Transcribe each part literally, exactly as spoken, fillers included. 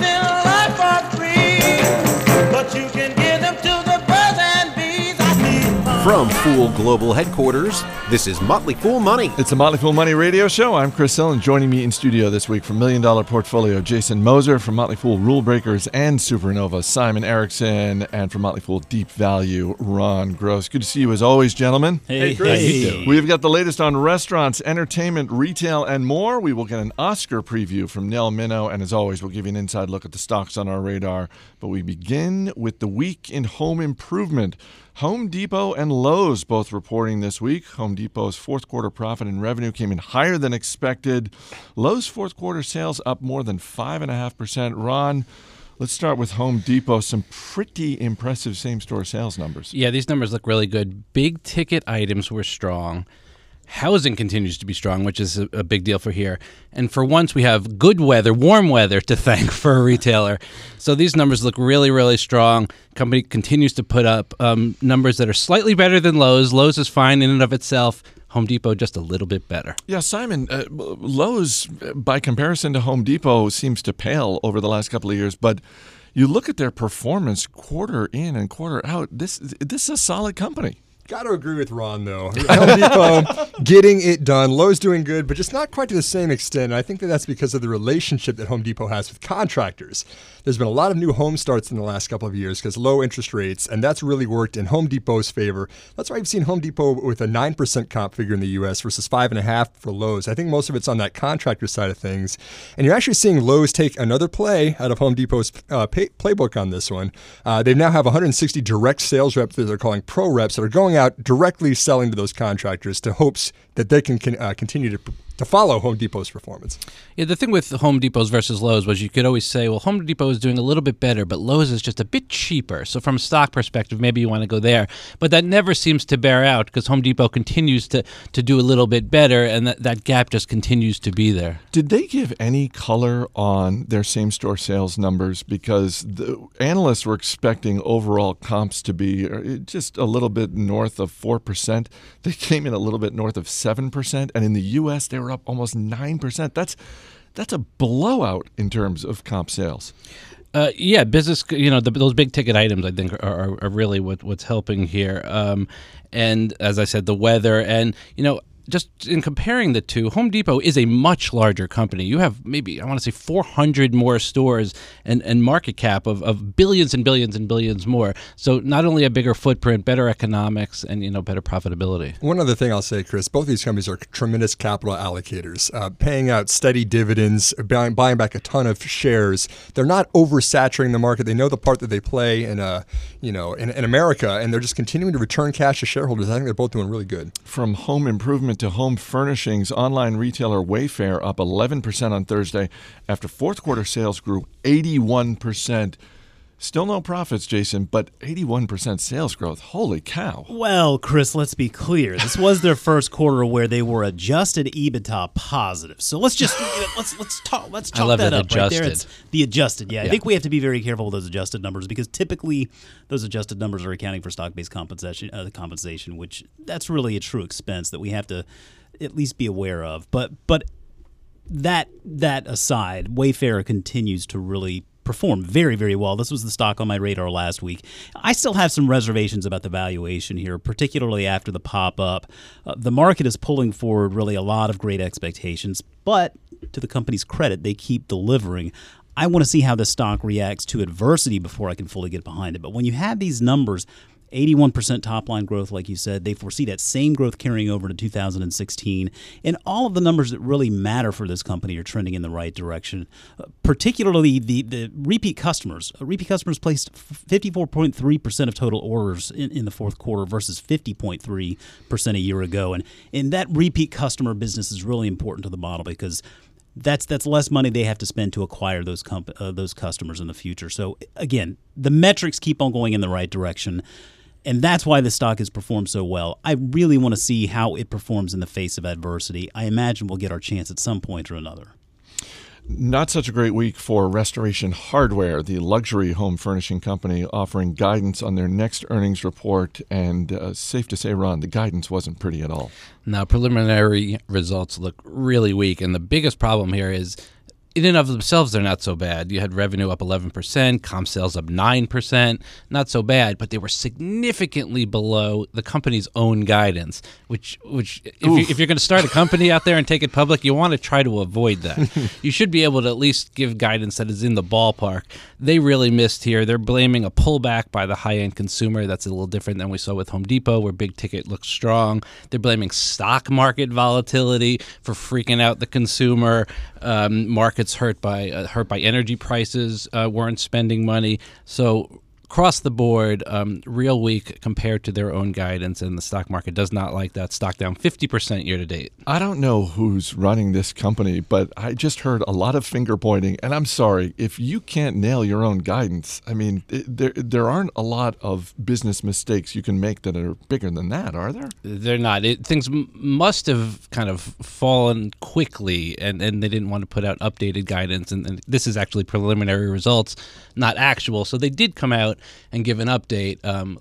in life are free, but you can give them to the birds and bees. I From Fool Global Headquarters, this is Motley Fool Money. It's a Motley Fool Money radio show. I'm Chris Hill, and joining me in studio this week from Million Dollar Portfolio, Jason Moser. From Motley Fool Rule Breakers and Supernova, Simon Erickson. And from Motley Fool Deep Value, Ron Gross. Good to see you as always, gentlemen. Hey, hey Chris. Hey. We've got the latest on restaurants, entertainment, retail, and more. We will get an Oscar preview from Nell Minow, and as always, we'll give you an inside look at the stocks on our radar. But we begin with the week in home improvement. Home Depot and Lowe's both reporting this week. Home Depot's fourth quarter profit and revenue came in higher than expected. Lowe's fourth quarter sales up more than five point five percent. Ron, let's start with Home Depot. Some pretty impressive same-store sales numbers. Yeah, these numbers look really good. Big-ticket items were strong. Housing continues to be strong, which is a big deal for here. And for once, we have good weather, warm weather to thank for a retailer. So these numbers look really, really strong. Company continues to put up um, numbers that are slightly better than Lowe's. Lowe's is fine in and of itself. Home Depot just a little bit better. Yeah, Simon, uh, Lowe's, by comparison to Home Depot, seems to pale over the last couple of years, but you look at their performance quarter in and quarter out, this this is a solid company. Got to agree with Ron, though. Home Depot getting it done. Lowe's doing good, but just not quite to the same extent. And I think that that's because of the relationship that Home Depot has with contractors. There's been a lot of new home starts in the last couple of years because low interest rates, and that's really worked in Home Depot's favor. That's why you've seen Home Depot with a nine percent comp figure in the U S versus five point five percent for Lowe's. I think most of it's on that contractor side of things. And you're actually seeing Lowe's take another play out of Home Depot's uh, pay- playbook on this one. Uh, they now have one hundred sixty direct sales reps that they're calling pro reps that are going out directly selling to those contractors to hopes that they can, can uh, continue to to follow Home Depot's performance. Yeah, the thing with Home Depot's versus Lowe's was you could always say, well, Home Depot is doing a little bit better, but Lowe's is just a bit cheaper. So from a stock perspective, maybe you want to go there. But that never seems to bear out because Home Depot continues to, to do a little bit better, and that, that gap just continues to be there. Did they give any color on their same-store sales numbers? Because the analysts were expecting overall comps to be just a little bit north of four percent. They came in a little bit north of seven percent, and in the U S they were up almost nine percent. That's that's a blowout in terms of comp sales. Uh, yeah, business, you know, the, those big ticket items, I think, are, are, are really what, what's helping here. Um, and as I said, the weather and, you know, just in comparing the two, Home Depot is a much larger company. You have maybe, I want to say, four hundred more stores and, and market cap of, of billions and billions and billions more. So not only a bigger footprint, better economics, and you know better profitability. One other thing I'll say, Chris, both these companies are tremendous capital allocators, uh, paying out steady dividends, buying, buying back a ton of shares. They're not oversaturating the market. They know the part that they play in, uh, you know, in, in America, and they're just continuing to return cash to shareholders. I think they're both doing really good. From home improvement to home furnishings, online retailer Wayfair up eleven percent on Thursday after fourth quarter sales grew eighty-one percent. Still no profits, Jason, but eighty-one percent sales growth. Holy cow. Well, Chris, let's be clear. This was their first quarter where they were adjusted EBITDA positive. So let's just let's let's talk let's talk that up adjusted. Right there. It's the adjusted. Yeah, yeah. I think we have to be very careful with those adjusted numbers because typically those adjusted numbers are accounting for stock-based compensation, uh, compensation, which that's really a true expense that we have to at least be aware of. But but that that aside, Wayfair continues to really performed very, very well. This was the stock on my radar last week. I still have some reservations about the valuation here, particularly after the pop-up. Uh, the market is pulling forward really a lot of great expectations, but to the company's credit, they keep delivering. I want to see how the stock reacts to adversity before I can fully get behind it. But when you have these numbers, eighty-one percent top-line growth, like you said. They foresee that same growth carrying over to two thousand sixteen. And all of the numbers that really matter for this company are trending in the right direction, uh, particularly the, the repeat customers. Uh, repeat customers placed fifty-four point three percent of total orders in, in the fourth quarter versus fifty point three percent a year ago. And, and that repeat customer business is really important to the model because That's that's less money they have to spend to acquire those comp- uh, those customers in the future. So, again, the metrics keep on going in the right direction, and that's why the stock has performed so well. I really want to see how it performs in the face of adversity. I imagine we'll get our chance at some point or another. Not such a great week for Restoration Hardware, the luxury home furnishing company offering guidance on their next earnings report. And uh, safe to say, Ron, the guidance wasn't pretty at all. Now, preliminary results look really weak. And the biggest problem here is, in and of themselves, they're not so bad. You had revenue up eleven percent, comp sales up nine percent. Not so bad, but they were significantly below the company's own guidance, which which if, you, if you're going to start a company out there and take it public, you want to try to avoid that. You should be able to at least give guidance that is in the ballpark. They really missed here. They're blaming a pullback by the high-end consumer. That's a little different than we saw with Home Depot, where big ticket looks strong. They're blaming stock market volatility for freaking out the consumer. Um, market It's hurt by uh, hurt by energy prices, uh, weren't spending money. So across the board, um, real weak compared to their own guidance, and the stock market does not like that. Stock down fifty percent year to date. I don't know who's running this company, but I just heard a lot of finger pointing, and I'm sorry, if you can't nail your own guidance, I mean, it, there there aren't a lot of business mistakes you can make that are bigger than that, are there? They're not. It, things m- must have kind of fallen quickly, and, and they didn't want to put out updated guidance, and, and this is actually preliminary results, not actual, so they did come out and give an update. Um,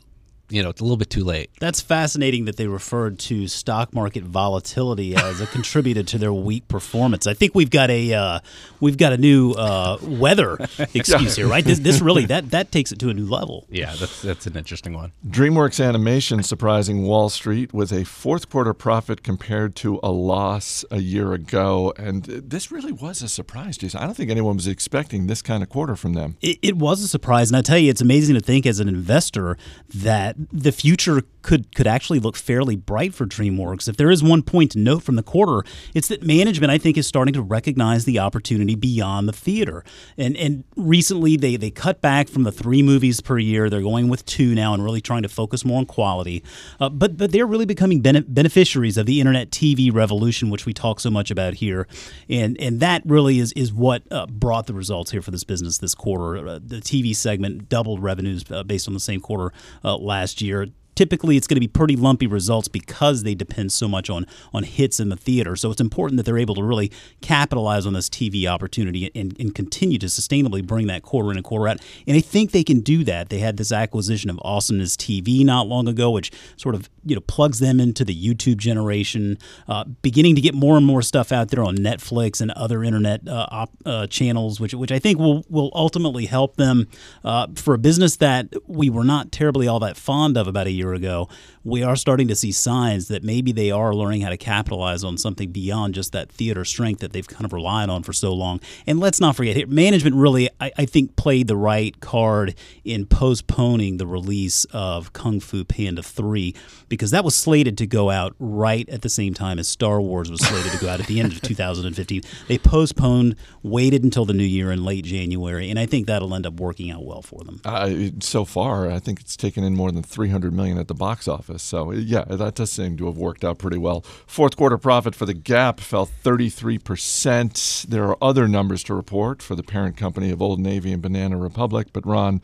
you know, it's a little bit too late. That's fascinating that they referred to stock market volatility as a contributor to their weak performance. I think we've got a uh, we've got a new uh, weather excuse here, right? This, this really that that takes it to a new level. Yeah, that's that's an interesting one. DreamWorks Animation surprising Wall Street with a fourth quarter profit compared to a loss a year ago, and this really was a surprise, Jason. I don't think anyone was expecting this kind of quarter from them. It, it was a surprise, and I tell you, it's amazing to think as an investor that the future could could actually look fairly bright for DreamWorks. If there is one point to note from the quarter, it's that management, I think, is starting to recognize the opportunity beyond the theater. And and recently, they, they cut back from the three movies per year. They're going with two now and really trying to focus more on quality. Uh, but, but they're really becoming bene- beneficiaries of the internet T V revolution, which we talk so much about here. And and that really is, is what uh, brought the results here for this business this quarter. Uh, the T V segment doubled revenues uh, based on the same quarter uh, last year. Typically, it's going to be pretty lumpy results because they depend so much on on hits in the theater. So it's important that they're able to really capitalize on this T V opportunity and, and continue to sustainably bring that quarter in and quarter out. And I think they can do that. They had this acquisition of Awesomeness T V not long ago, which sort of you know plugs them into the YouTube generation, uh, beginning to get more and more stuff out there on Netflix and other internet uh, op, uh, channels, which which I think will will ultimately help them uh, for a business that we were not terribly all that fond of about a year ago. We are starting to see signs that maybe they are learning how to capitalize on something beyond just that theater strength that they've kind of relied on for so long. And let's not forget, management really, I, I think, played the right card in postponing the release of Kung Fu Panda three, because that was slated to go out right at the same time as Star Wars was slated to go out at the end of two thousand fifteen. They postponed, waited until the new year in late January, and I think that'll end up working out well for them. Uh, so far, I think it's taken in more than three hundred million dollars at the box office. So, yeah, that does seem to have worked out pretty well. Fourth quarter profit for the Gap fell thirty-three percent. There are other numbers to report for the parent company of Old Navy and Banana Republic, but Ron,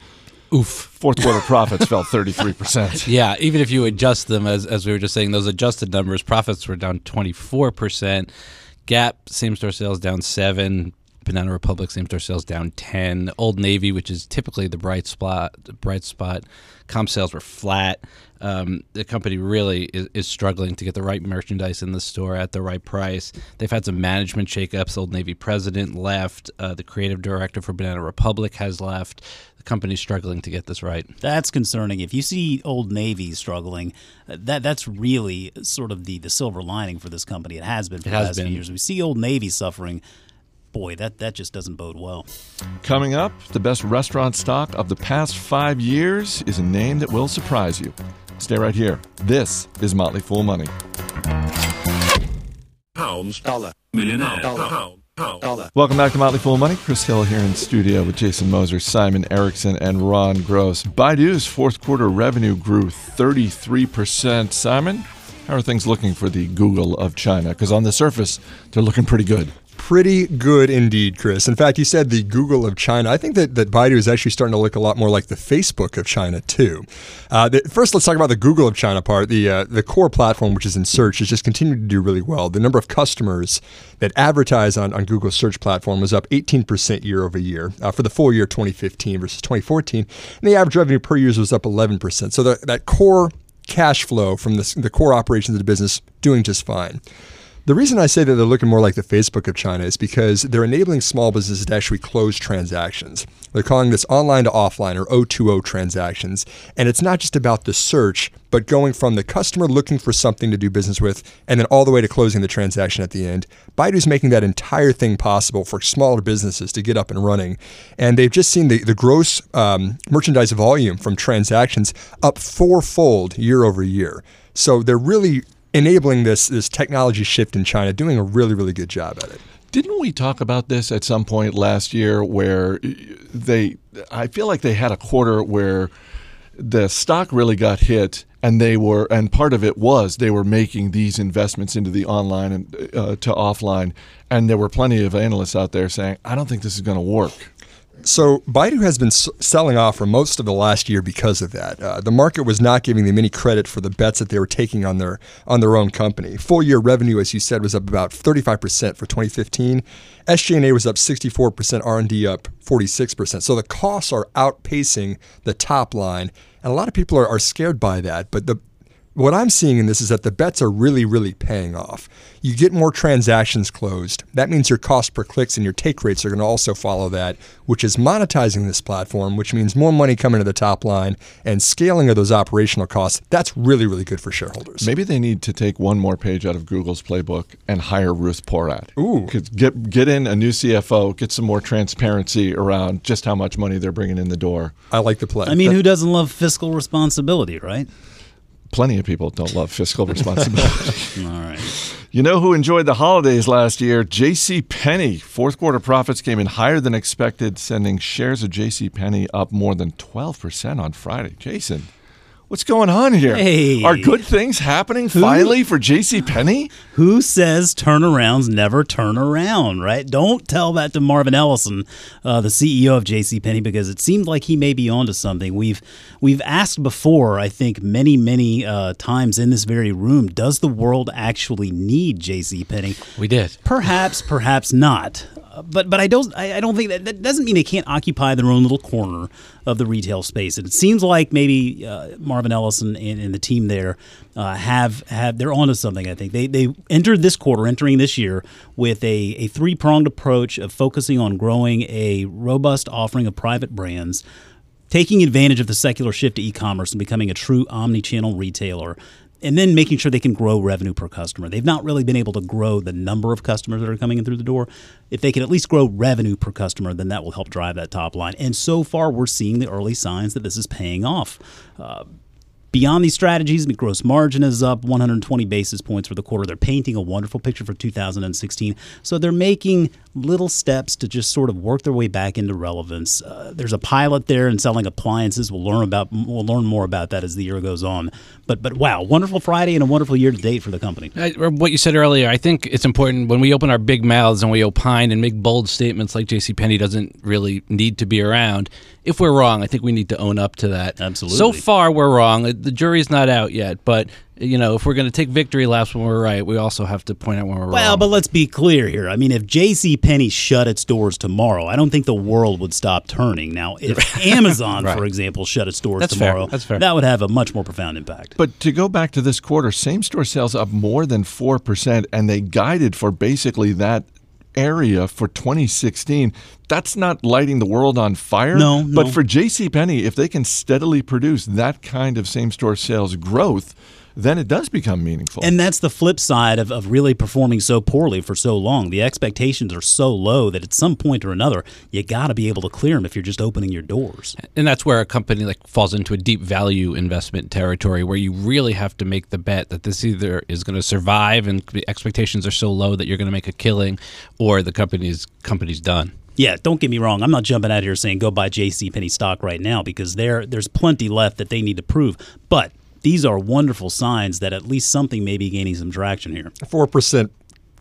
oof. Fourth quarter profits fell thirty-three percent. Yeah, even if you adjust them, as, as we were just saying, those adjusted numbers, profits were down twenty-four percent. Gap, same-store sales down seven percent. Banana Republic same-store sales down ten. Old Navy, which is typically the bright spot, the bright spot, comp sales were flat. Um, the company really is, is struggling to get the right merchandise in the store at the right price. They've had some management shakeups. Old Navy president left. Uh, the creative director for Banana Republic has left. The company's struggling to get this right. That's concerning. If you see Old Navy struggling, that that's really sort of the, the silver lining for this company. It has been for the last few years. We see Old Navy suffering. Boy, that, that just doesn't bode well. Coming up, the best restaurant stock of the past five years is a name that will surprise you. Stay right here. This is Motley Fool Money. Pounds, dollar, millionaire, pound. Welcome back to Motley Fool Money. Chris Hill here in studio with Jason Moser, Simon Erickson, and Ron Gross. Baidu's fourth quarter revenue grew thirty-three percent. Simon, how are things looking for the Google of China? Because on the surface, they're looking pretty good. pretty good indeed, Chris. In fact, you said the Google of China. I think that, that Baidu is actually starting to look a lot more like the Facebook of China, too. Uh, the, first, let's talk about the Google of China part. The uh, the core platform, which is in search, has just continued to do really well. The number of customers that advertise on, on Google's search platform was up eighteen percent year over year uh, for the full year twenty fifteen versus twenty fourteen. And the average revenue per user was up eleven percent. So the, that core cash flow from the, the core operations of the business doing just fine. The reason I say that they're looking more like the Facebook of China is because they're enabling small businesses to actually close transactions. They're calling this online to offline, or O two O transactions. And it's not just about the search, but going from the customer looking for something to do business with and then all the way to closing the transaction at the end. Baidu's making that entire thing possible for smaller businesses to get up and running. And they've just seen the, the gross um, merchandise volume from transactions up fourfold year over year. So they're really enabling this this technology shift in China, doing a really, really good job at it. Didn't we talk about this at some point last year where they, I feel like they had a quarter where the stock really got hit, and they were, and part of it was they were making these investments into the online and uh, to offline, and there were plenty of analysts out there saying, I don't think this is going to work. So Baidu has been s- selling off for most of the last year because of that. Uh, the market was not giving them any credit for the bets that they were taking on their on their own company. Full year revenue, as you said, was up about thirty-five percent for twenty fifteen. S G and A was up sixty-four percent, R and D up forty-six percent. So the costs are outpacing the top line, and a lot of people are, are scared by that. But the what I'm seeing in this is that the bets are really, really paying off. You get more transactions closed. That means your cost per clicks and your take rates are going to also follow that, which is monetizing this platform, which means more money coming to the top line and scaling of those operational costs. That's really, really good for shareholders. Maybe they need to take one more page out of Google's playbook and hire Ruth Porat. Ooh. Get, get in a new C F O, get some more transparency around just how much money they're bringing in the door. I like the play. I mean, that, who doesn't love fiscal responsibility, right? Plenty of people don't love fiscal responsibility. All right. You know who enjoyed the holidays last year? JCPenney. Fourth quarter profits came in higher than expected, sending shares of JCPenney up more than twelve percent on Friday. Jason, what's going on here? Hey. Are good things happening who, finally for JCPenney? Who says turnarounds never turn around, right? Don't tell that to Marvin Ellison, uh, the C E O of JCPenney, because it seemed like he may be onto something. We've we've asked before, I think, many, many uh, times in this very room, does the world actually need JCPenney? We did. Perhaps, perhaps not. But but I don't I don't think that, that doesn't mean they can't occupy their own little corner of the retail space. And it seems like maybe uh, Marvin Ellison and, and the team there uh, have have they're onto something. I think they they entered this quarter, entering this year with a, a three pronged approach of focusing on growing a robust offering of private brands, taking advantage of the secular shift to e-commerce and becoming a true omni-channel retailer. And then making sure they can grow revenue per customer. They've not really been able to grow the number of customers that are coming in through the door. If they can at least grow revenue per customer, then that will help drive that top line. And so far, we're seeing the early signs that this is paying off. Uh, Beyond these strategies, gross margin is up one hundred twenty basis points for the quarter. They're painting a wonderful picture for two thousand sixteen. So they're making little steps to just sort of work their way back into relevance. Uh, there's a pilot there in selling appliances. We'll learn about we'll learn more about that as the year goes on. But but wow, wonderful Friday and a wonderful year to date for the company. I, what you said earlier, I think it's important when we open our big mouths and we opine and make bold statements like JCPenney doesn't really need to be around. If we're wrong, I think we need to own up to that. Absolutely. So far, we're wrong. The jury's not out yet, but you know, if we're going to take victory laps when we're right, we also have to point out when we're well, wrong. Well, but let's be clear here. I mean, if JCPenney shut its doors tomorrow, I don't think the world would stop turning. Now, if Amazon, right. for example, shut its doors That's tomorrow, fair. That's fair. That would have a much more profound impact. But to go back to this quarter, same-store sales up more than four percent, and they guided for basically that area for twenty sixteen. That's not lighting the world on fire. No, no. But for JCPenney, if they can steadily produce that kind of same-store sales growth, then it does become meaningful. And that's the flip side of, of really performing so poorly for so long. The expectations are so low that at some point or another, you got to be able to clear them if you're just opening your doors. And that's where a company like falls into a deep value investment territory where you really have to make the bet that this either is going to survive and the expectations are so low that you're going to make a killing, or the company's company's done. Yeah, don't get me wrong. I'm not jumping out here saying go buy JCPenney stock right now because there there's plenty left that they need to prove. But these are wonderful signs that at least something may be gaining some traction here. four percent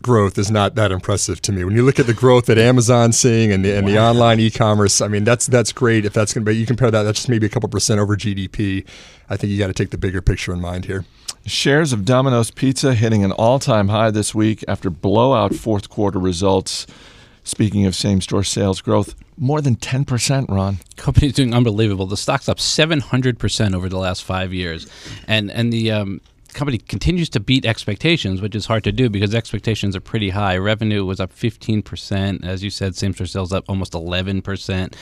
growth is not that impressive to me. When you look at the growth that Amazon's seeing and the and wow. the online e-commerce, I mean, that's that's great if that's going to be, you compare that, that's just maybe a couple percent over G D P. I think you got to take the bigger picture in mind here. Shares of Domino's Pizza hitting an all-time high this week after blowout fourth quarter results. Speaking of same-store sales growth, more than ten percent, Ron. Company's doing unbelievable. The stock's up seven hundred percent over the last five years. And and the um, company continues to beat expectations, which is hard to do because expectations are pretty high. Revenue was up fifteen percent. As you said, same-store sales up almost eleven percent.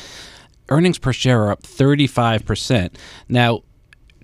Earnings per share are up thirty-five percent. Now,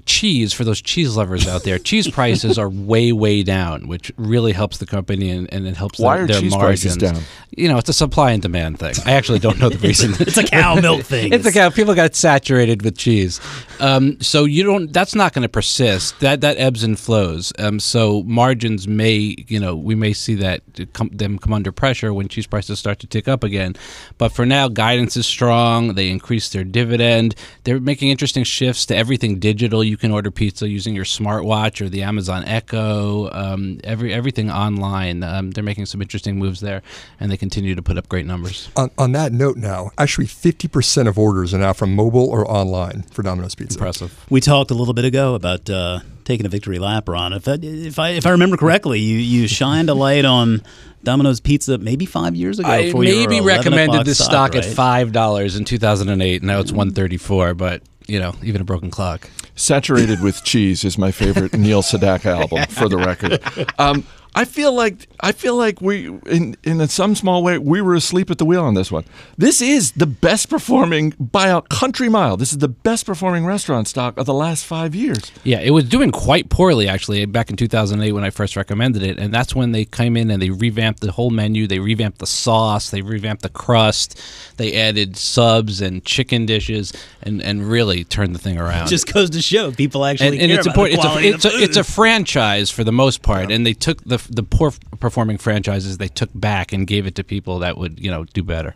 cheese, for those cheese lovers out there, cheese prices are way, way down, which really helps the company and, and it helps Why their, their margins. Why are cheese prices down? You know, it's a supply and demand thing. I actually don't know the reason. It's a cow milk thing. It's a cow. People got saturated with cheese. Um, so you don't. That's not going to persist. That that ebbs and flows. Um, so margins may, you know, we may see that come, them come under pressure when cheese prices start to tick up again. But for now, guidance is strong. They increased their dividend. They're making interesting shifts to everything digital. You can order pizza using your smartwatch or the Amazon Echo, um, every everything online. Um, they're making some interesting moves there, and they continue to put up great numbers. On, on that note now, actually fifty percent of orders are now from mobile or online for Domino's Pizza. Impressive. We talked a little bit ago about uh, taking a victory lap, Ron. If I, if I if I remember correctly, you, you shined a light on Domino's Pizza maybe five years ago. I maybe recommended this stock, stock right? at five dollars in two thousand eight. Now it's one thirty-four, but you know, even a broken clock. Saturated with Cheese is my favorite Neil Sedaka album, for the record. Um, I feel like I feel like we, in in some small way, we were asleep at the wheel on this one. This is the best performing by a country mile. This is the best performing restaurant stock of the last five years. Yeah, it was doing quite poorly actually back in two thousand eight when I first recommended it, and that's when they came in and they revamped the whole menu. They revamped the sauce. They revamped the crust. They added subs and chicken dishes, and, and really turned the thing around. It just goes to show people actually and, care and it's about important. The quality it's a, of the food. It's a, it's a franchise for the most part, yeah. and they took the the poor performing franchises they took back and gave it to people that would, you know, do better.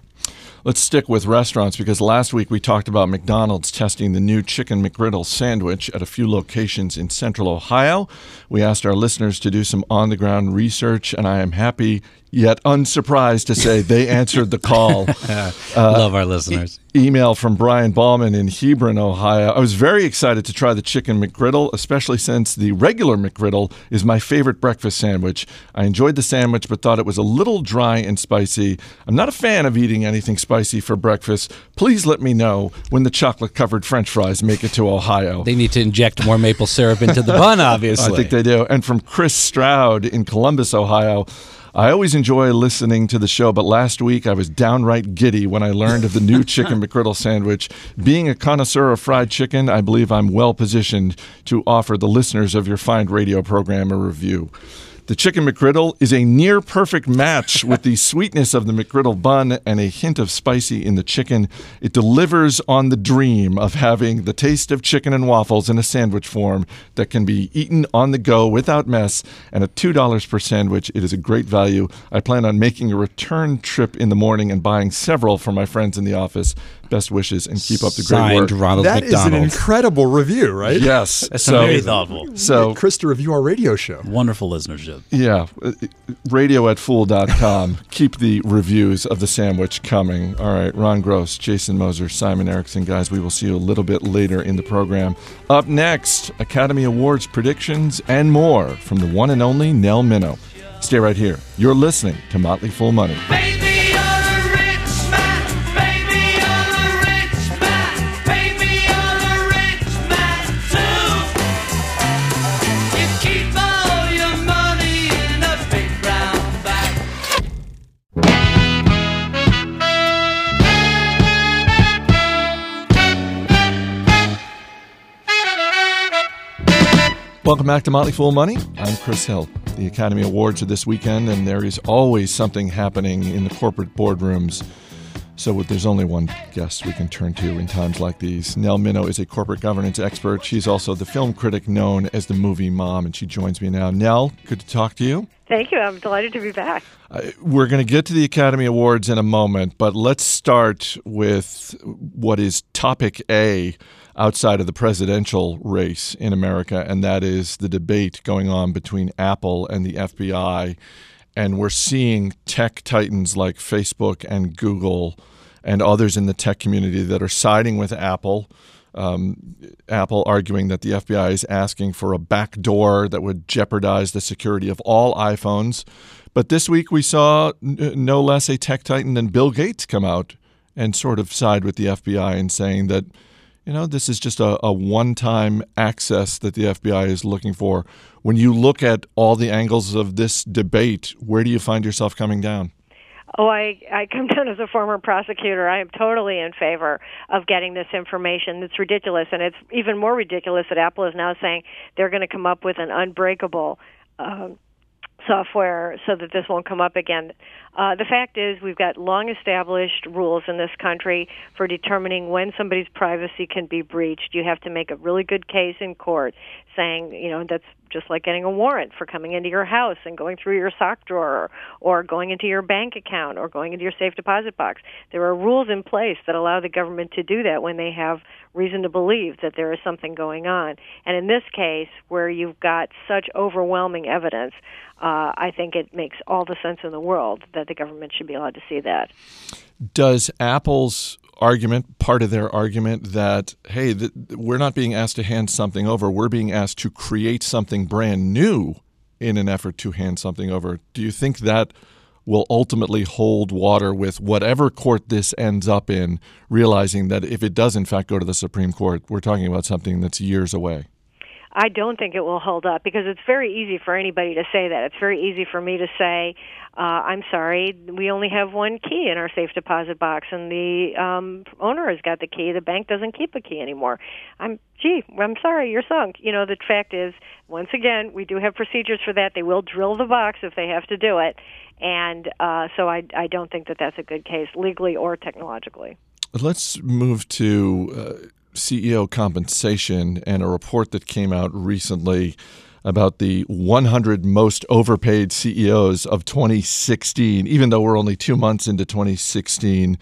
Let's stick with restaurants because last week we talked about McDonald's testing the new Chicken McGriddle sandwich at a few locations in Central Ohio. We asked our listeners to do some on-the-ground research, and I am happy yet unsurprised to say they answered the call. uh, Love our listeners. E- email from Brian Ballman in Hebron, Ohio. I was very excited to try the Chicken McGriddle, especially since the regular McGriddle is my favorite breakfast sandwich. I enjoyed the sandwich but thought it was a little dry and spicy. I'm not a fan of eating anything spicy for breakfast. Please let me know when the chocolate-covered French fries make it to Ohio. They need to inject more maple syrup into the bun, obviously. I think they do. And from Chris Stroud in Columbus, Ohio. I always enjoy listening to the show, but last week I was downright giddy when I learned of the new Chicken McGriddle sandwich. Being a connoisseur of fried chicken, I believe I'm well positioned to offer the listeners of your fine radio program a review. The Chicken McGriddle is a near-perfect match with the sweetness of the McGriddle bun and a hint of spicy in the chicken. It delivers on the dream of having the taste of chicken and waffles in a sandwich form that can be eaten on the go without mess, and at two dollars per sandwich, it is a great value. I plan on making a return trip in the morning and buying several for my friends in the office. Best wishes and keep up the great Signed, work. Ronald that McDonald. Is an incredible review, right? Yes. That's so, very thoughtful. So, Chris, to review our radio show. Wonderful listenership. Yeah. Radio at fool dot com. Keep the reviews of the sandwich coming. All right. Ron Gross, Jason Moser, Simon Erickson, guys, we will see you a little bit later in the program. Up next, Academy Awards predictions and more from the one and only Nell Minow. Stay right here. You're listening to Motley Fool Money. Baby! Welcome back to Motley Fool Money. I'm Chris Hill. The Academy Awards are this weekend, and there is always something happening in the corporate boardrooms. So there's only one guest we can turn to in times like these. Nell Minow is a corporate governance expert. She's also the film critic known as the movie mom, and she joins me now. Nell, good to talk to you. Thank you. I'm delighted to be back. Uh, we're going to get to the Academy Awards in a moment, but let's start with what is topic A outside of the presidential race in America, and that is the debate going on between Apple and the F B I and we're seeing tech titans like Facebook and Google and others in the tech community that are siding with Apple. Um, Apple arguing that the F B I is asking for a backdoor that would jeopardize the security of all iPhones. But this week we saw n- no less a tech titan than Bill Gates come out and sort of side with the F B I and saying that, you know, this is just a, a one-time access that the F B I is looking for. When you look at all the angles of this debate, where do you find yourself coming down? Oh, I, I come down as a former prosecutor. I am totally in favor of getting this information. It's ridiculous, and it's even more ridiculous that Apple is now saying they're going to come up with an unbreakable um, software so that this won't come up again. Uh, the fact is we've got long-established rules in this country for determining when somebody's privacy can be breached. You have to make a really good case in court saying, you know, that's just like getting a warrant for coming into your house and going through your sock drawer or, or going into your bank account or going into your safe deposit box. There are rules in place that allow the government to do that when they have reason to believe that there is something going on. And in this case, where you've got such overwhelming evidence, uh, I think it makes all the sense in the world that the government should be allowed to see that. Does Apple's argument, part of their argument that, hey, th- we're not being asked to hand something over, we're being asked to create something brand new in an effort to hand something over, do you think that will ultimately hold water with whatever court this ends up in, realizing that if it does in fact go to the Supreme Court, we're talking about something that's years away? I don't think it will hold up because it's very easy for anybody to say that. It's very easy for me to say, uh, I'm sorry, we only have one key in our safe deposit box, and the um, owner has got the key. The bank doesn't keep a key anymore. I'm, gee, I'm sorry, you're sunk. You know, the fact is, once again, we do have procedures for that. They will drill the box if they have to do it, and uh, so I, I don't think that that's a good case, legally or technologically. Let's move to... Uh C E O compensation and a report that came out recently about the one hundred most overpaid C E Os of twenty sixteen, even though we're only two months into twenty sixteen.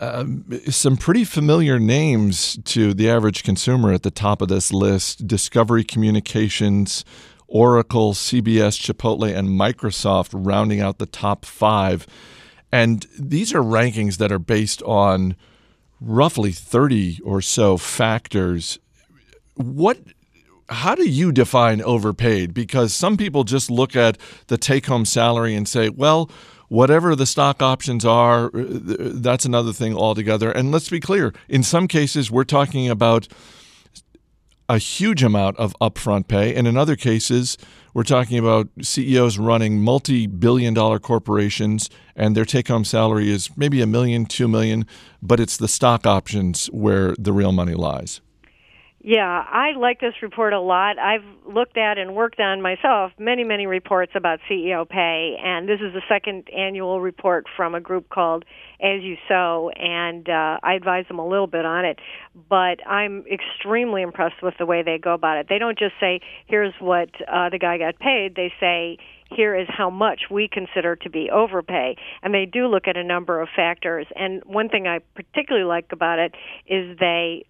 Um, some pretty familiar names to the average consumer at the top of this list: Discovery Communications, Oracle, C B S, Chipotle, and Microsoft rounding out the top five. And these are rankings that are based on roughly thirty or so factors. What, how do you define overpaid? Because some people just look at the take-home salary and say, well, whatever the stock options are, that's another thing altogether. And let's be clear, in some cases, we're talking about a huge amount of upfront pay. And in other cases, we're talking about C E Os running multi-billion dollar corporations, and their take-home salary is maybe a million, two million, but it's the stock options where the real money lies. Yeah, I like this report a lot. I've looked at and worked on myself many, many reports about C E O pay, and this is the second annual report from a group called As You Sow, and uh, I advise them a little bit on it, but I'm extremely impressed with the way they go about it. They don't just say, here's what uh, the guy got paid. They say, here is how much we consider to be overpay. And they do look at a number of factors. And one thing I particularly like about it is they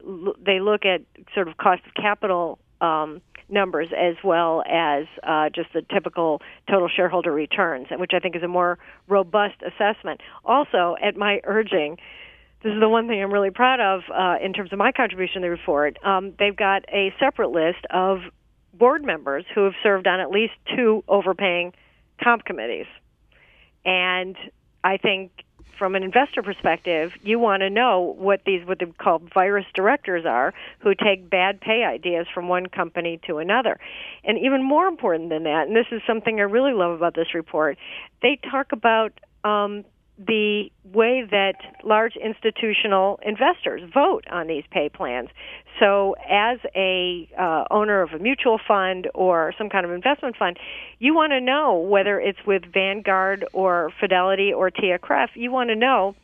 they look at sort of cost of capital um, numbers as well as uh, just the typical total shareholder returns, which I think is a more robust assessment. Also, at my urging, this is the one thing I'm really proud of uh, in terms of my contribution to the report. Um, they've got a separate list of board members who have served on at least two overpaying comp committees. And I think from an investor perspective, you want to know what these what they call virus directors are, who take bad pay ideas from one company to another. And even more important than that, and this is something I really love about this report, they talk about um, the way that large institutional investors vote on these pay plans. So as a uh, owner of a mutual fund or some kind of investment fund, you want to know whether it's with Vanguard or Fidelity or T I A A-C R E F, you want to know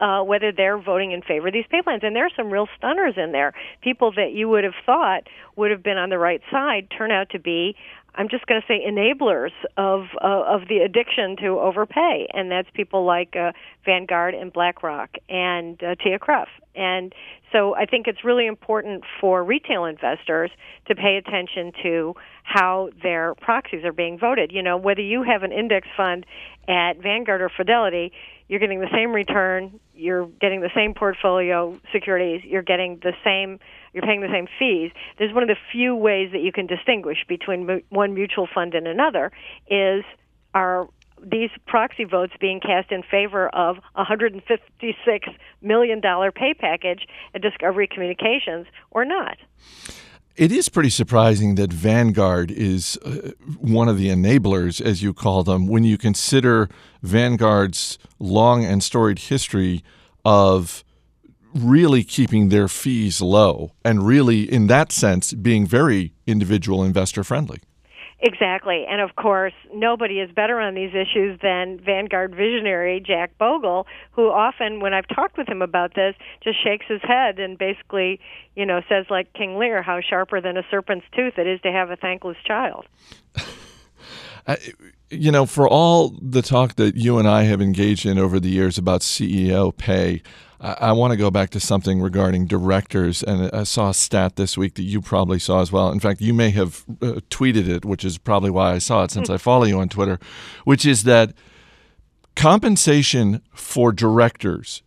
uh, whether they're voting in favor of these pay plans. And there are some real stunners in there. People that you would have thought would have been on the right side turn out to be, I'm just going to say, enablers of uh, of the addiction to overpay, and that's people like uh, Vanguard and BlackRock and uh, T I A A-C R E F. And so I think it's really important for retail investors to pay attention to how their proxies are being voted. You know, whether you have an index fund at Vanguard or Fidelity, you're getting the same return, you're getting the same portfolio securities, you're getting the same, you're paying the same fees. There's one of the few ways that you can distinguish between mu- one mutual fund and another is our these proxy votes being cast in favor of a one hundred fifty-six million dollars pay package at Discovery Communications or not. It is pretty surprising that Vanguard is uh, one of the enablers, as you call them, when you consider Vanguard's long and storied history of really keeping their fees low and really, in that sense, being very individual investor friendly. Exactly. And, of course, nobody is better on these issues than Vanguard visionary Jack Bogle, who often, when I've talked with him about this, just shakes his head and basically, you know, says like King Lear, how sharper than a serpent's tooth it is to have a thankless child. I, you know, for all the talk that you and I have engaged in over the years about C E O pay, I, I want to go back to something regarding directors. And I saw a stat this week that you probably saw as well. In fact, you may have uh, tweeted it, which is probably why I saw it, since I follow you on Twitter, which is that compensation for directors,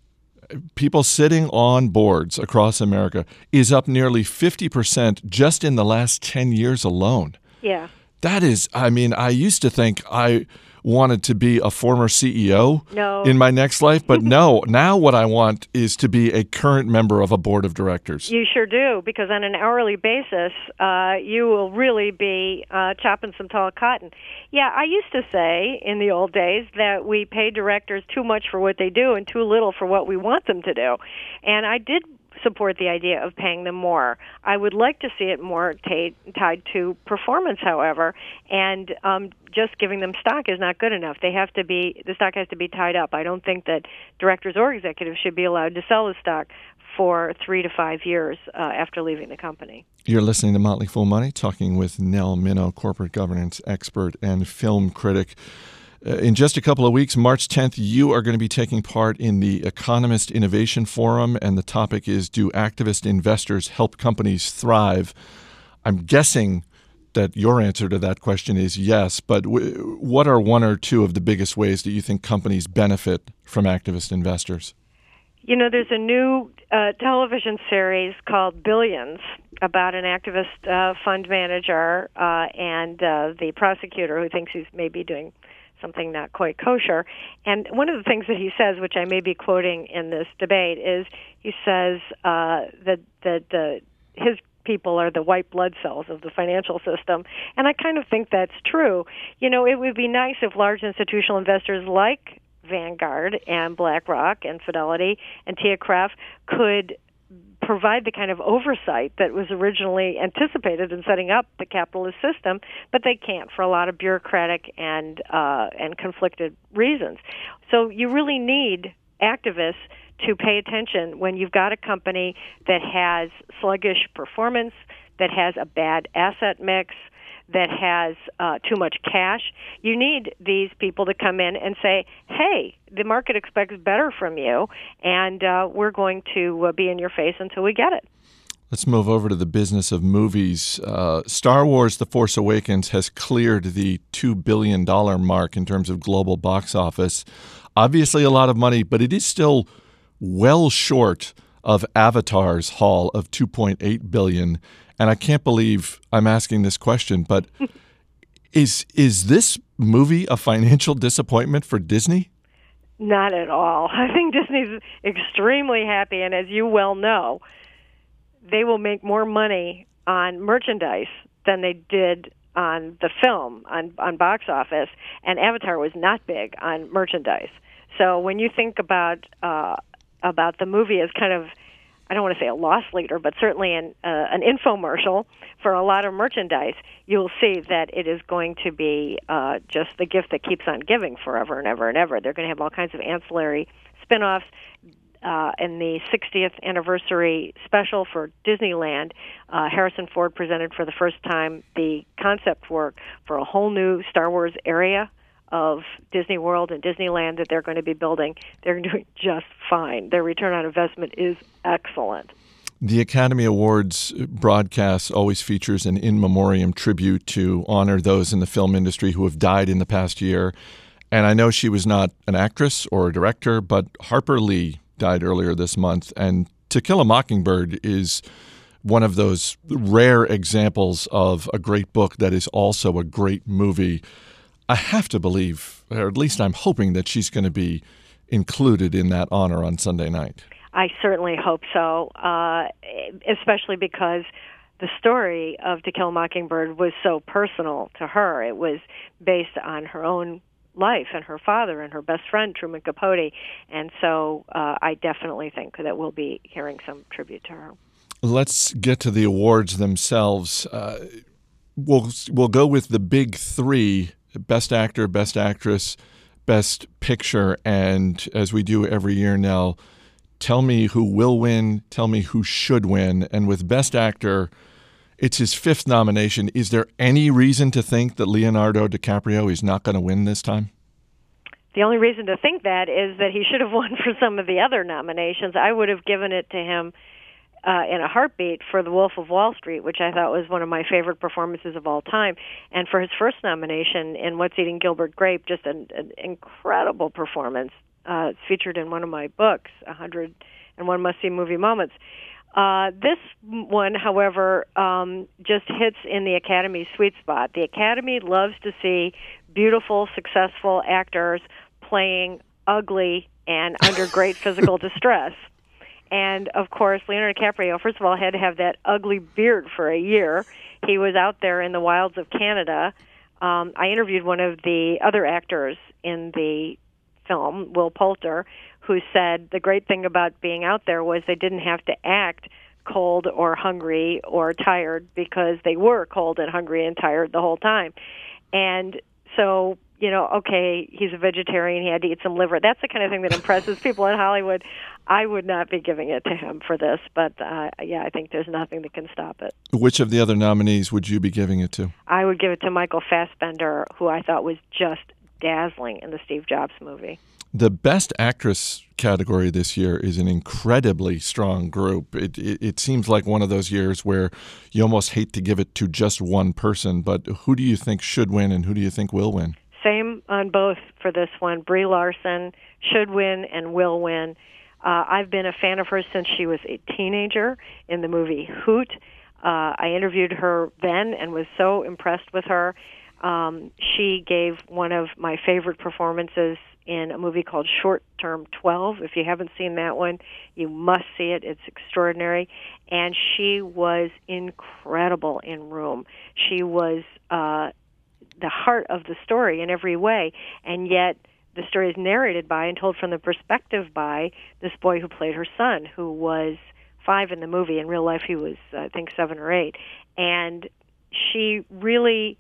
people sitting on boards across America, is up nearly fifty percent just in the last ten years alone. Yeah. That is, I mean, I used to think I wanted to be a former C E O no. in my next life, but no, now what I want is to be a current member of a board of directors. You sure do, because on an hourly basis, uh, you will really be uh, chopping some tall cotton. Yeah, I used to say in the old days that we pay directors too much for what they do and too little for what we want them to do, and I did support the idea of paying them more. I would like to see it more t- tied to performance, however, and um, just giving them stock is not good enough. They have to be, the stock has to be tied up. I don't think that directors or executives should be allowed to sell the stock for three to five years uh, after leaving the company. You're listening to Motley Fool Money, talking with Nell Minow, corporate governance expert and film critic. In just a couple of weeks, March tenth, you are going to be taking part in the Economist Innovation Forum, and the topic is, do activist investors help companies thrive? I'm guessing that your answer to that question is yes, but w- what are one or two of the biggest ways that you think companies benefit from activist investors? You know, there's a new uh, television series called Billions about an activist uh, fund manager uh, and uh, the prosecutor who thinks he's maybe doing something not quite kosher. And one of the things that he says, which I may be quoting in this debate, is he says uh, that that the, his people are the white blood cells of the financial system. And I kind of think that's true. You know, it would be nice if large institutional investors like Vanguard and BlackRock and Fidelity and T I A A-C R E F could provide the kind of oversight that was originally anticipated in setting up the capitalist system, but they can't for a lot of bureaucratic and uh, and conflicted reasons. So you really need activists to pay attention when you've got a company that has sluggish performance, that has a bad asset mix, that has uh, too much cash. You need these people to come in and say, hey, the market expects better from you, and uh, we're going to uh, be in your face until we get it. Let's move over to the business of movies. Uh, Star Wars: The Force Awakens has cleared the two billion dollars mark in terms of global box office. Obviously a lot of money, but it is still well short of Avatar's haul of two point eight billion dollars. And I can't believe I'm asking this question, but is is this movie a financial disappointment for Disney? Not at all. I think Disney's extremely happy, and as you well know, they will make more money on merchandise than they did on the film, on, on box office, and Avatar was not big on merchandise. So when you think about uh, about the movie as kind of, I don't want to say a loss leader, but certainly an uh, an infomercial for a lot of merchandise, you'll see that it is going to be uh, just the gift that keeps on giving forever and ever and ever. They're going to have all kinds of ancillary spin-offs. uh, in the sixtieth anniversary special for Disneyland, uh, Harrison Ford presented for the first time the concept work for a whole new Star Wars area of Disney World and Disneyland that they're going to be building. They're doing just fine. Their return on investment is excellent. The Academy Awards broadcast always features an in memoriam tribute to honor those in the film industry who have died in the past year. And I know she was not an actress or a director, but Harper Lee died earlier this month. And To Kill a Mockingbird is one of those rare examples of a great book that is also a great movie. I have to believe, or at least I'm hoping, that she's going to be included in that honor on Sunday night. I certainly hope so, uh, especially because the story of To Kill a Mockingbird was so personal to her. It was based on her own life and her father and her best friend, Truman Capote. And so uh, I definitely think that we'll be hearing some tribute to her. Let's get to the awards themselves. Uh, we'll, we'll go with the big three: Best Actor, Best Actress, Best Picture. And as we do every year now, tell me who will win, tell me who should win. And with Best Actor, it's his fifth nomination. Is there any reason to think that Leonardo DiCaprio is not going to win this time? The only reason to think that is that he should have won for some of the other nominations. I would have given it to him Uh, in a heartbeat for The Wolf of Wall Street, which I thought was one of my favorite performances of all time, and for his first nomination in What's Eating Gilbert Grape, just an, an incredible performance. Uh, it's featured in one of my books, one hundred and one Must-See Movie Moments. Uh, this one, however, um, just hits in the Academy's sweet spot. The Academy loves to see beautiful, successful actors playing ugly and under great physical distress. And, of course, Leonardo DiCaprio, first of all, had to have that ugly beard for a year. He was out there in the wilds of Canada. Um, I interviewed one of the other actors in the film, Will Poulter, who said the great thing about being out there was they didn't have to act cold or hungry or tired because they were cold and hungry and tired the whole time. And so, you know, okay, he's a vegetarian, he had to eat some liver. That's the kind of thing that impresses people in Hollywood. I would not be giving it to him for this, but, uh, yeah, I think there's nothing that can stop it. Which of the other nominees would you be giving it to? I would give it to Michael Fassbender, who I thought was just dazzling in the Steve Jobs movie. The Best Actress category this year is an incredibly strong group. It, it, it seems like one of those years where you almost hate to give it to just one person, but who do you think should win and who do you think will win? Same on both for this one. Brie Larson should win and will win. Uh, I've been a fan of hers since she was a teenager in the movie Hoot. Uh, I interviewed her then and was so impressed with her. Um, she gave one of my favorite performances in a movie called Short Term twelve. If you haven't seen that one, you must see it. It's extraordinary. And she was incredible in Room. She was Uh, the heart of the story in every way, and yet the story is narrated by and told from the perspective by this boy who played her son, who was five in the movie. In real life, he was, I think, seven or eight. And she really,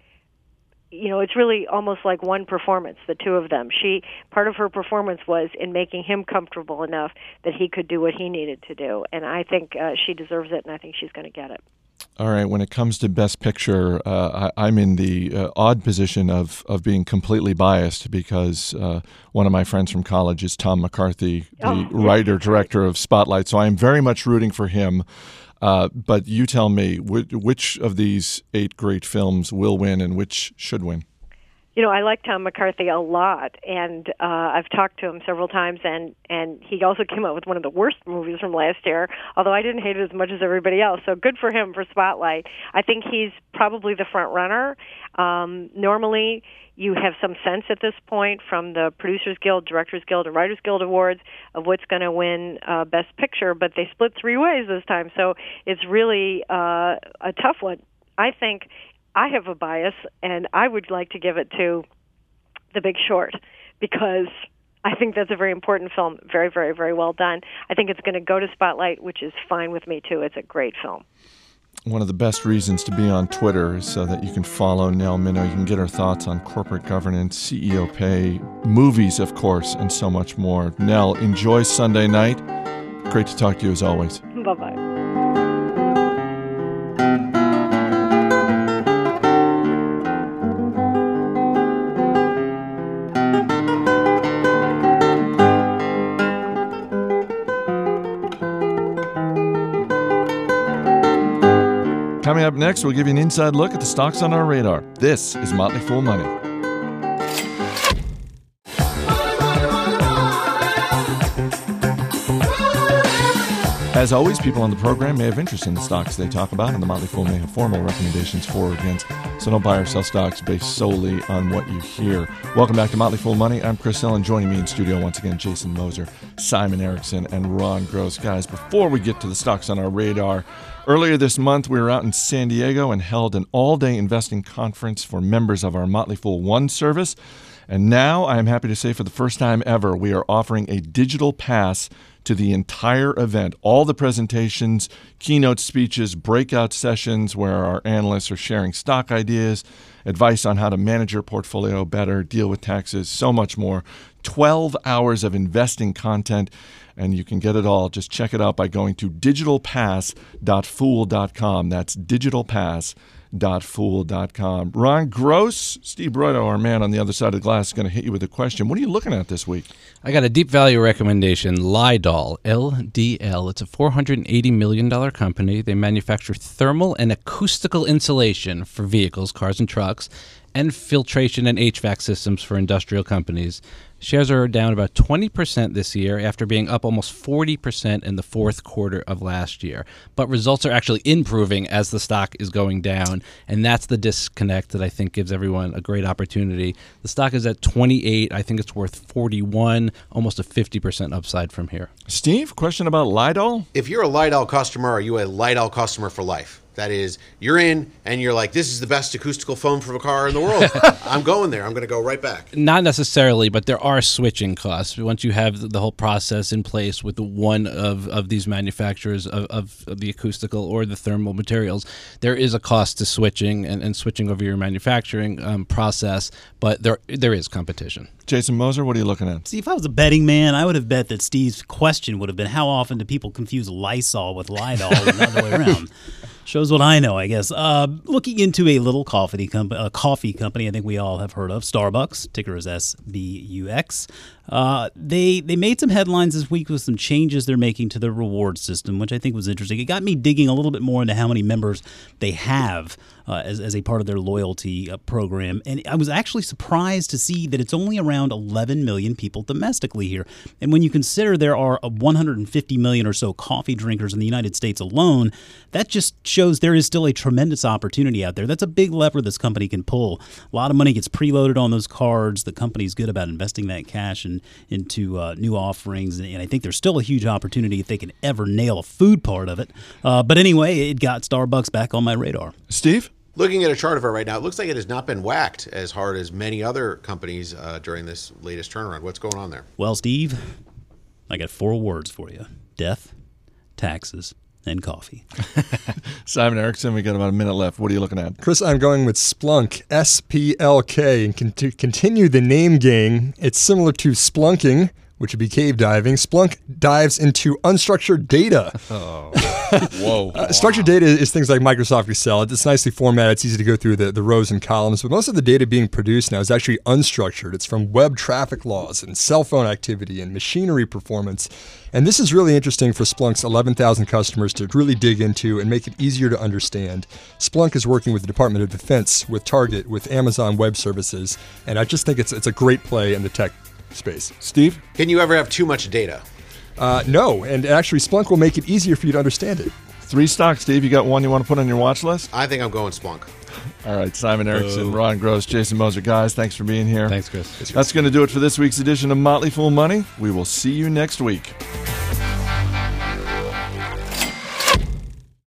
you know, it's really almost like one performance, the two of them. She, part of her performance was in making him comfortable enough that he could do what he needed to do. And I think uh, she deserves it, and I think she's going to get it. All right, when it comes to Best Picture, uh, I, I'm in the uh, odd position of, of being completely biased because uh, one of my friends from college is Tom McCarthy, the oh, writer-director of Spotlight, so I'm very much rooting for him. Uh, but you tell me, wh- which of these eight great films will win and which should win? You know, I like Tom McCarthy a lot, and uh, I've talked to him several times, and, and he also came out with one of the worst movies from last year, although I didn't hate it as much as everybody else, so good for him for Spotlight. I think he's probably the front runner. Um, normally, you have some sense at this point from the Producers Guild, Directors Guild, and Writers Guild Awards of what's going to win uh, Best Picture, but they split three ways this time, so it's really uh, a tough one. I think I have a bias, and I would like to give it to The Big Short because I think that's a very important film, very, very, very well done. I think it's going to go to Spotlight, which is fine with me, too. It's a great film. one of the best reasons to be on Twitter is so that you can follow Nell Minow. You can get her thoughts on corporate governance, C E O pay, movies, of course, and so much more. Nell, enjoy Sunday night. Great to talk to you as always. Bye-bye. Coming up next, we'll give you an inside look at the stocks on our radar. This is Motley Fool Money. As always, people on the program may have interest in the stocks they talk about, and the Motley Fool may have formal recommendations for or against, so don't buy or sell stocks based solely on what you hear. Welcome back to Motley Fool Money. I'm Chris Ellen. Joining me in studio once again, Jason Moser, Simon Erickson, and Ron Gross. Guys, before we get to the stocks on our radar, earlier this month, we were out in San Diego and held an all-day investing conference for members of our Motley Fool One service. And now, I am happy to say for the first time ever, we are offering a digital pass to the entire event. All the presentations, keynote speeches, breakout sessions where our analysts are sharing stock ideas, advice on how to manage your portfolio better, deal with taxes, so much more. twelve hours of investing content, and you can get it all. Just check it out by going to digital pass dot fool dot com. That's digital pass dot fool dot com. Ron Gross, Steve Broido, our man on the other side of the glass, is going to hit you with a question. What are you looking at this week? I got a deep value recommendation, Lidl, L D L. It's a four hundred eighty million dollars company. They manufacture thermal and acoustical insulation for vehicles, cars, and trucks, and filtration and H V A C systems for industrial companies. Shares are down about twenty percent this year after being up almost forty percent in the fourth quarter of last year. But results are actually improving as the stock is going down, and that's the disconnect that I think gives everyone a great opportunity. The stock is at twenty-eight. I think it's worth forty-one, almost a fifty percent upside from here. Steve, question about Lidl? If you're a Lidl customer, are you a Lidl customer for life? That is, you're in, and you're like, this is the best acoustical foam for a car in the world. I'm going there. I'm going to go right back. Not necessarily, but there are switching costs. Once you have the whole process in place with one of, of these manufacturers of, of the acoustical or the thermal materials, there is a cost to switching and, and switching over your manufacturing um, process, but there there is competition. Jason Moser, what are you looking at? See, if I was a betting man, I would have bet that Steve's question would have been, how often do people confuse Lysol with Lidl and the other way around? Shows what I know, I guess. Uh, looking into a little coffee, com- a coffee company I think we all have heard of, Starbucks, ticker is S B U X. Uh, they they made some headlines this week with some changes they're making to their reward system, which I think was interesting. It got me digging a little bit more into how many members they have uh, as, as a part of their loyalty uh, program. And I was actually surprised to see that it's only around eleven million people domestically here. And when you consider there are one hundred fifty million or so coffee drinkers in the United States alone, that just shows there is still a tremendous opportunity out there. That's a big lever this company can pull. A lot of money gets preloaded on those cards. The company's good about investing that cash and into uh, new offerings, and I think there's still a huge opportunity if they can ever nail a food part of it. Uh, but anyway, it got Starbucks back on my radar. Steve? Looking at a chart of it right now, it looks like it has not been whacked as hard as many other companies uh, during this latest turnaround. What's going on there? Well, Steve, I got four words for you. Death, taxes, and coffee. Simon Erickson, we got about a minute left. What are you looking at? Chris, I'm going with Splunk, S P L K, and con- to continue the name game. It's similar to Splunking, which would be cave diving. Splunk dives into unstructured data. Oh, whoa. uh, wow. Structured data is things like Microsoft Excel. It's nicely formatted. It's easy to go through the, the rows and columns. But most of the data being produced now is actually unstructured. It's from web traffic laws and cell phone activity and machinery performance. And this is really interesting for Splunk's eleven thousand customers to really dig into and make it easier to understand. Splunk is working with the Department of Defense, with Target, with Amazon Web Services. And I just think it's it's a great play in the tech space. Steve? Can you ever have too much data? Uh, no, and actually Splunk will make it easier for you to understand it. Three stocks, Steve. You got one you want to put on your watch list? I think I'm going Splunk. All right, Simon Erickson, uh, Ron Gross, Jason Moser. Guys, thanks for being here. Thanks, Chris. That's going to do it for this week's edition of Motley Fool Money. We will see you next week.